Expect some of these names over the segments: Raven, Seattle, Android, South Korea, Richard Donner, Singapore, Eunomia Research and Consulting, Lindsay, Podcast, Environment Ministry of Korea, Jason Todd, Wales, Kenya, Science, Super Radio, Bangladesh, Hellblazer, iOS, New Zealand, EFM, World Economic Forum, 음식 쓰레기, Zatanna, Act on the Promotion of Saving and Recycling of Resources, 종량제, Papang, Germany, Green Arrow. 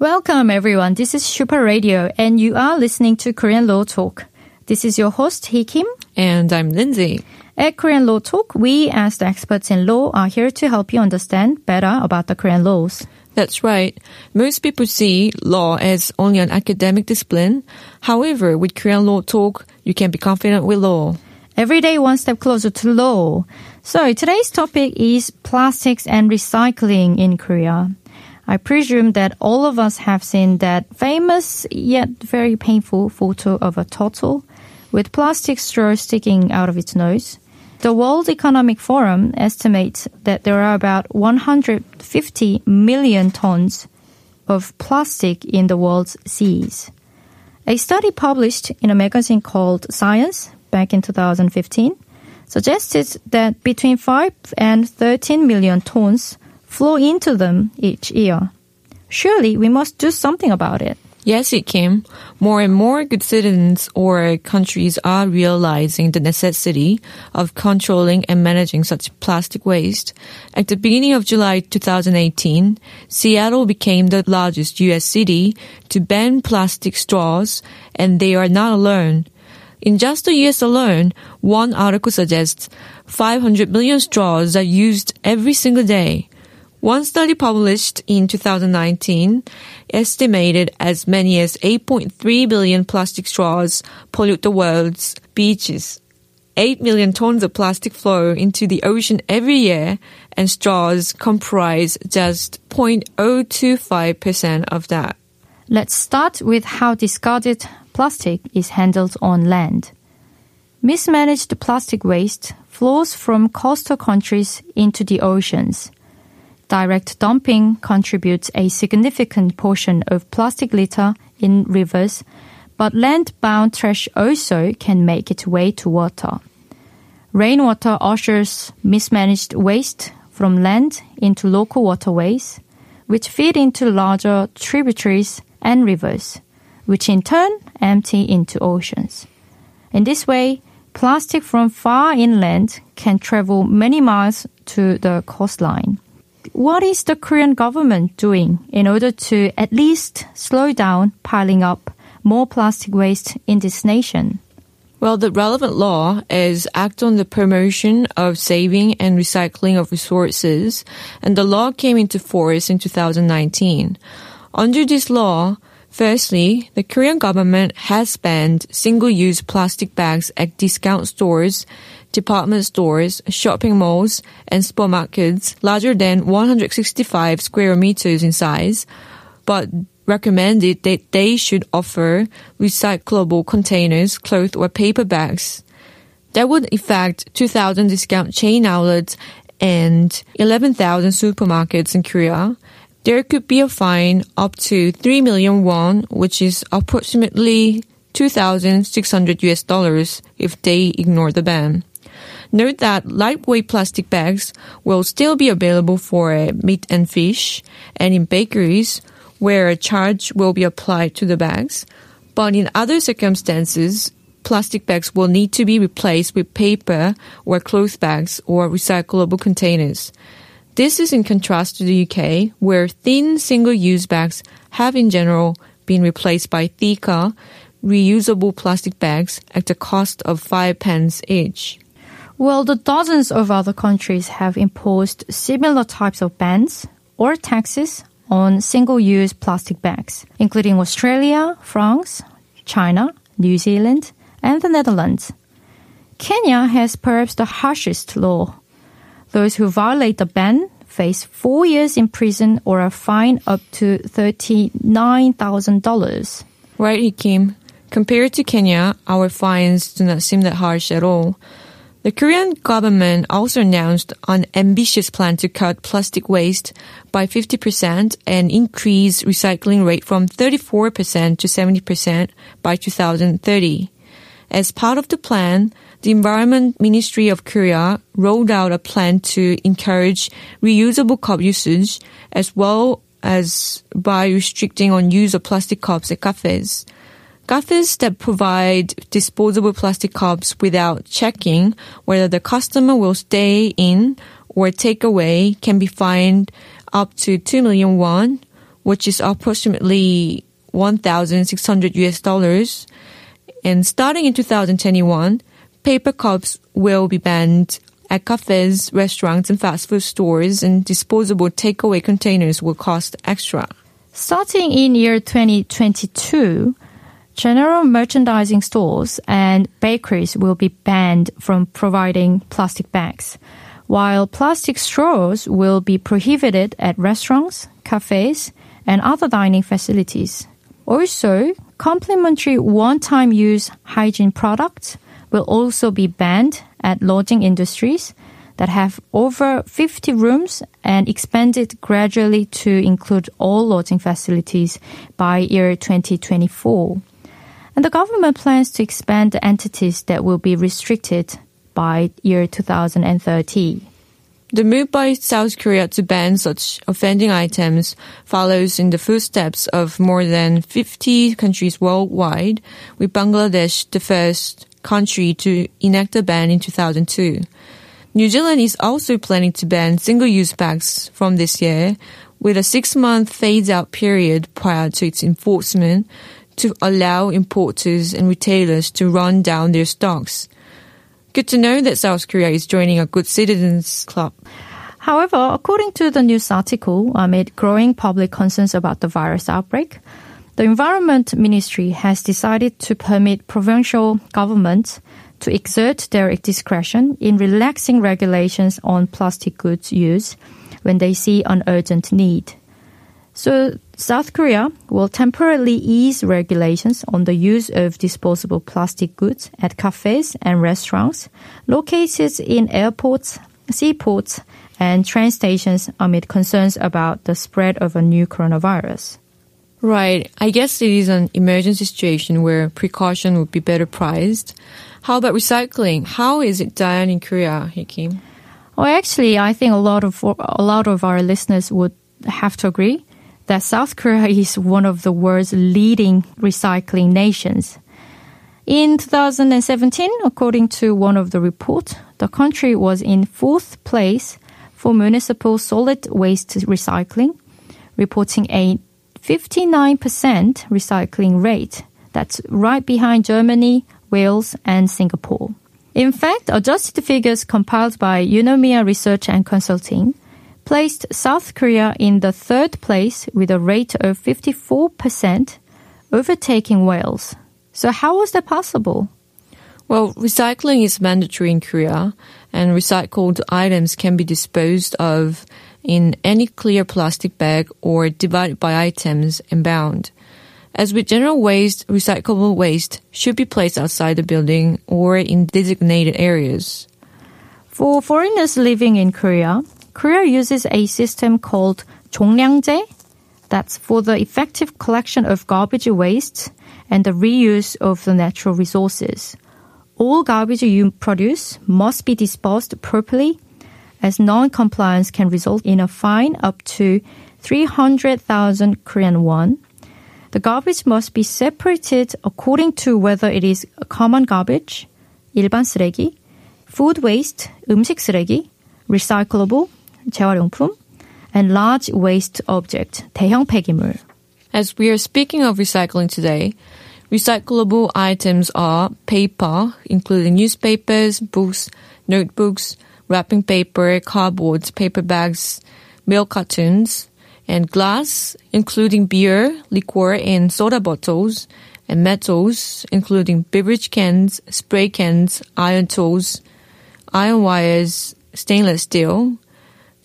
Welcome everyone, this is Super Radio and you are listening to Korean Law Talk. This is your host, Hi Kim. And I'm Lindsay. At Korean Law Talk, we as the experts in law are here to help you understand better about the Korean laws. That's right. Most people see law as only an academic discipline. However, with Korean Law Talk, you can be confident with law. Every day one step closer to law. So today's topic is plastics and recycling in Korea. I presume that all of us have seen that famous yet very painful photo of a turtle with plastic straws sticking out of its nose. The World Economic Forum estimates that there are about 150 million tons of plastic in the world's seas. A study published in a magazine called Science back in 2015 suggested that between 5 and 13 million tons flow into them each year. Surely we must do something about it. Yes, it can. More and more good citizens or countries are realizing the necessity of controlling and managing such plastic waste. At the beginning of July 2018, Seattle became the largest U.S. city to ban plastic straws, and they are not alone. In just the U.S. alone, one article suggests 500 million straws are used every single day. One study published in 2019 estimated as many as 8.3 billion plastic straws pollute the world's beaches. 8 million tons of plastic flow into the ocean every year, and straws comprise just 0.025% of that. Let's start with how discarded plastic is handled on land. Mismanaged plastic waste flows from coastal countries into the oceans. Direct dumping contributes a significant portion of plastic litter in rivers, but land-bound trash also can make its way to water. Rainwater ushers mismanaged waste from land into local waterways, which feed into larger tributaries and rivers, which in turn empty into oceans. In this way, plastic from far inland can travel many miles to the coastline. What is the Korean government doing in order to at least slow down piling up more plastic waste in this nation? Well, the relevant law is Act on the Promotion of Saving and Recycling of Resources, and the law came into force in 2019. Under this law, firstly, the Korean government has banned single-use plastic bags at discount stores, department stores, shopping malls, and supermarkets larger than 165 square meters in size, but recommended that they should offer recyclable containers, cloth, or paper bags. That would affect 2,000 discount chain outlets and 11,000 supermarkets in Korea. There could be a fine up to 3 million won, which is approximately $2,600 if they ignore the ban. Note that lightweight plastic bags will still be available for meat and fish, and in bakeries where a charge will be applied to the bags. But in other circumstances, plastic bags will need to be replaced with paper or cloth bags or recyclable containers. This is in contrast to the UK, where thin single-use bags have in general been replaced by thicker, reusable plastic bags at the cost of 5 pence each. Well, the dozens of other countries have imposed similar types of bans or taxes on single-use plastic bags, including Australia, France, China, New Zealand, and the Netherlands. Kenya has perhaps the harshest law. Those who violate the ban face 4 years in prison or a fine up to $39,000. Right, Hi Kim. Compared to Kenya, our fines do not seem that harsh at all. The Korean government also announced an ambitious plan to cut plastic waste by 50% and increase recycling rate from 34% to 70% by 2030. As part of the plan, the Environment Ministry of Korea rolled out a plan to encourage reusable cup usage as well as by restricting on use of plastic cups at cafes. Cafes that provide disposable plastic cups without checking whether the customer will stay in or take away can be fined up to 2 million won, which is approximately $1,600. And starting in 2021, paper cups will be banned at cafes, restaurants, and fast food stores, and disposable takeaway containers will cost extra. Starting in year 2022, general merchandising stores and bakeries will be banned from providing plastic bags, while plastic straws will be prohibited at restaurants, cafes, and other dining facilities. Also, complimentary one-time use hygiene products will also be banned at lodging industries that have over 50 rooms and expanded gradually to include all lodging facilities by year 2024. And the government plans to expand the entities that will be restricted by year 2030. The move by South Korea to ban such offending items follows in the footsteps of more than 50 countries worldwide, with Bangladesh the first country to enact a ban in 2002. New Zealand is also planning to ban single-use bags from this year, with a 6-month phase-out period prior to its enforcement, to allow importers and retailers to run down their stocks. Good to know that South Korea is joining a good citizens club. However, according to the news article, amid growing public concerns about the virus outbreak, the Environment Ministry has decided to permit provincial governments to exert their discretion in relaxing regulations on plastic goods use when they see an urgent need. So South Korea will temporarily ease regulations on the use of disposable plastic goods at cafes and restaurants located in airports, seaports, and train stations amid concerns about the spread of a new coronavirus. Right. I guess it is an emergency situation where precaution would be better priced. How about recycling? How is it done in Korea, Hi Kim? Well, actually, I think a lot of our listeners would have to agree that South Korea is one of the world's leading recycling nations. In 2017, according to one of the reports, the country was in 4th place for municipal solid waste recycling, reporting a 59% recycling rate. That's right behind Germany, Wales, and Singapore. In fact, adjusted figures compiled by Eunomia Research and Consulting placed South Korea in the 3rd place with a rate of 54%, overtaking Wales. So how was that possible? Well, recycling is mandatory in Korea, and recycled items can be disposed of in any clear plastic bag or divided by items and bound. As with general waste, recyclable waste should be placed outside the building or in designated areas. For foreigners living in Korea, Korea uses a system called 종량제, that's for the effective collection of garbage waste and the reuse of the natural resources. All garbage you produce must be disposed properly, as non-compliance can result in a fine up to 300,000 Korean won. The garbage must be separated according to whether it is common garbage, 일반 쓰레기, food waste, 음식 쓰레기, recyclable, 재활용품, and large waste object, 대형 폐기물. As we are speaking of recycling today, recyclable items are paper, including newspapers, books, notebooks, wrapping paper, cardboard, paper bags, milk cartons, and glass, including beer, liquor, and soda bottles, and metals, including beverage cans, spray cans, iron tools, iron wires, stainless steel,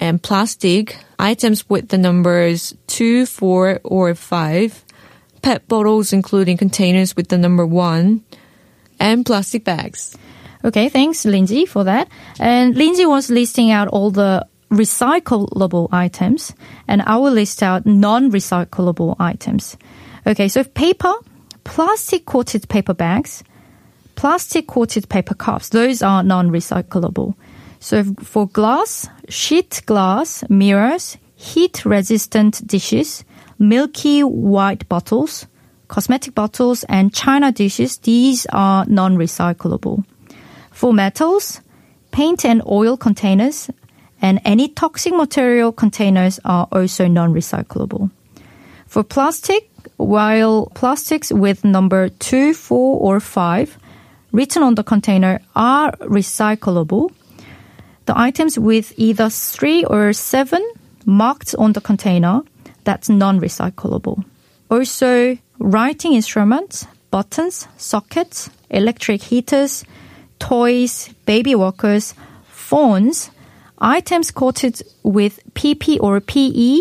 and plastic, items with the numbers 2, 4, or 5, PET bottles including containers with the number 1, and plastic bags. Okay, thanks, Lindsay, for that. And Lindsay was listing out all the recyclable items, and I will list out non-recyclable items. Okay, so paper, plastic-coated paper bags, plastic-coated paper cups, those are non-recyclable. So for glass, sheet glass, mirrors, heat-resistant dishes, milky white bottles, cosmetic bottles, and china dishes, these are non-recyclable. For metals, paint and oil containers, and any toxic material containers are also non-recyclable. For plastic, while plastics with number 2, 4, or 5 written on the container are recyclable, the items with either 3 or 7 marked on the container, that's non-recyclable. Also, writing instruments, buttons, sockets, electric heaters, toys, baby walkers, phones, items coated with PP or PE,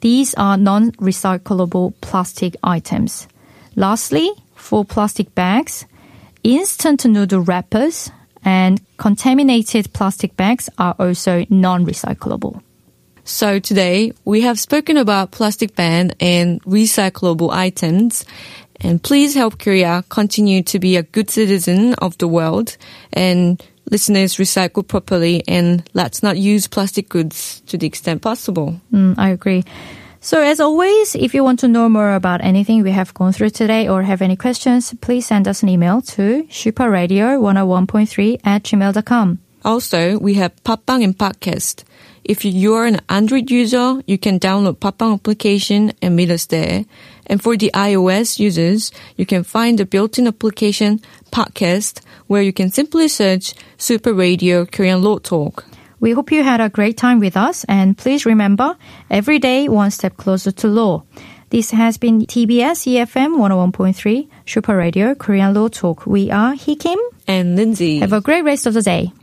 these are non-recyclable plastic items. Lastly, for plastic bags, instant noodle wrappers and contaminated plastic bags are also non-recyclable. So today, we have spoken about plastic ban and recyclable items. And please help Korea continue to be a good citizen of the world. And listeners, recycle properly and let's not use plastic goods to the extent possible. I agree. So as always, if you want to know more about anything we have gone through today or have any questions, please send us an email to superradio101.3@gmail.com. Also, we have Papang and Podcast. If you are an Android user, you can download Papang application and meet us there. And for the iOS users, you can find the built-in application Podcast where you can simply search Super Radio Korean Law Talk. We hope you had a great time with us, and please remember, every day one step closer to law. This has been TBS EFM 101.3 Super Radio Korean Law Talk. We are Hi Kim and Lindsay. Have a great rest of the day.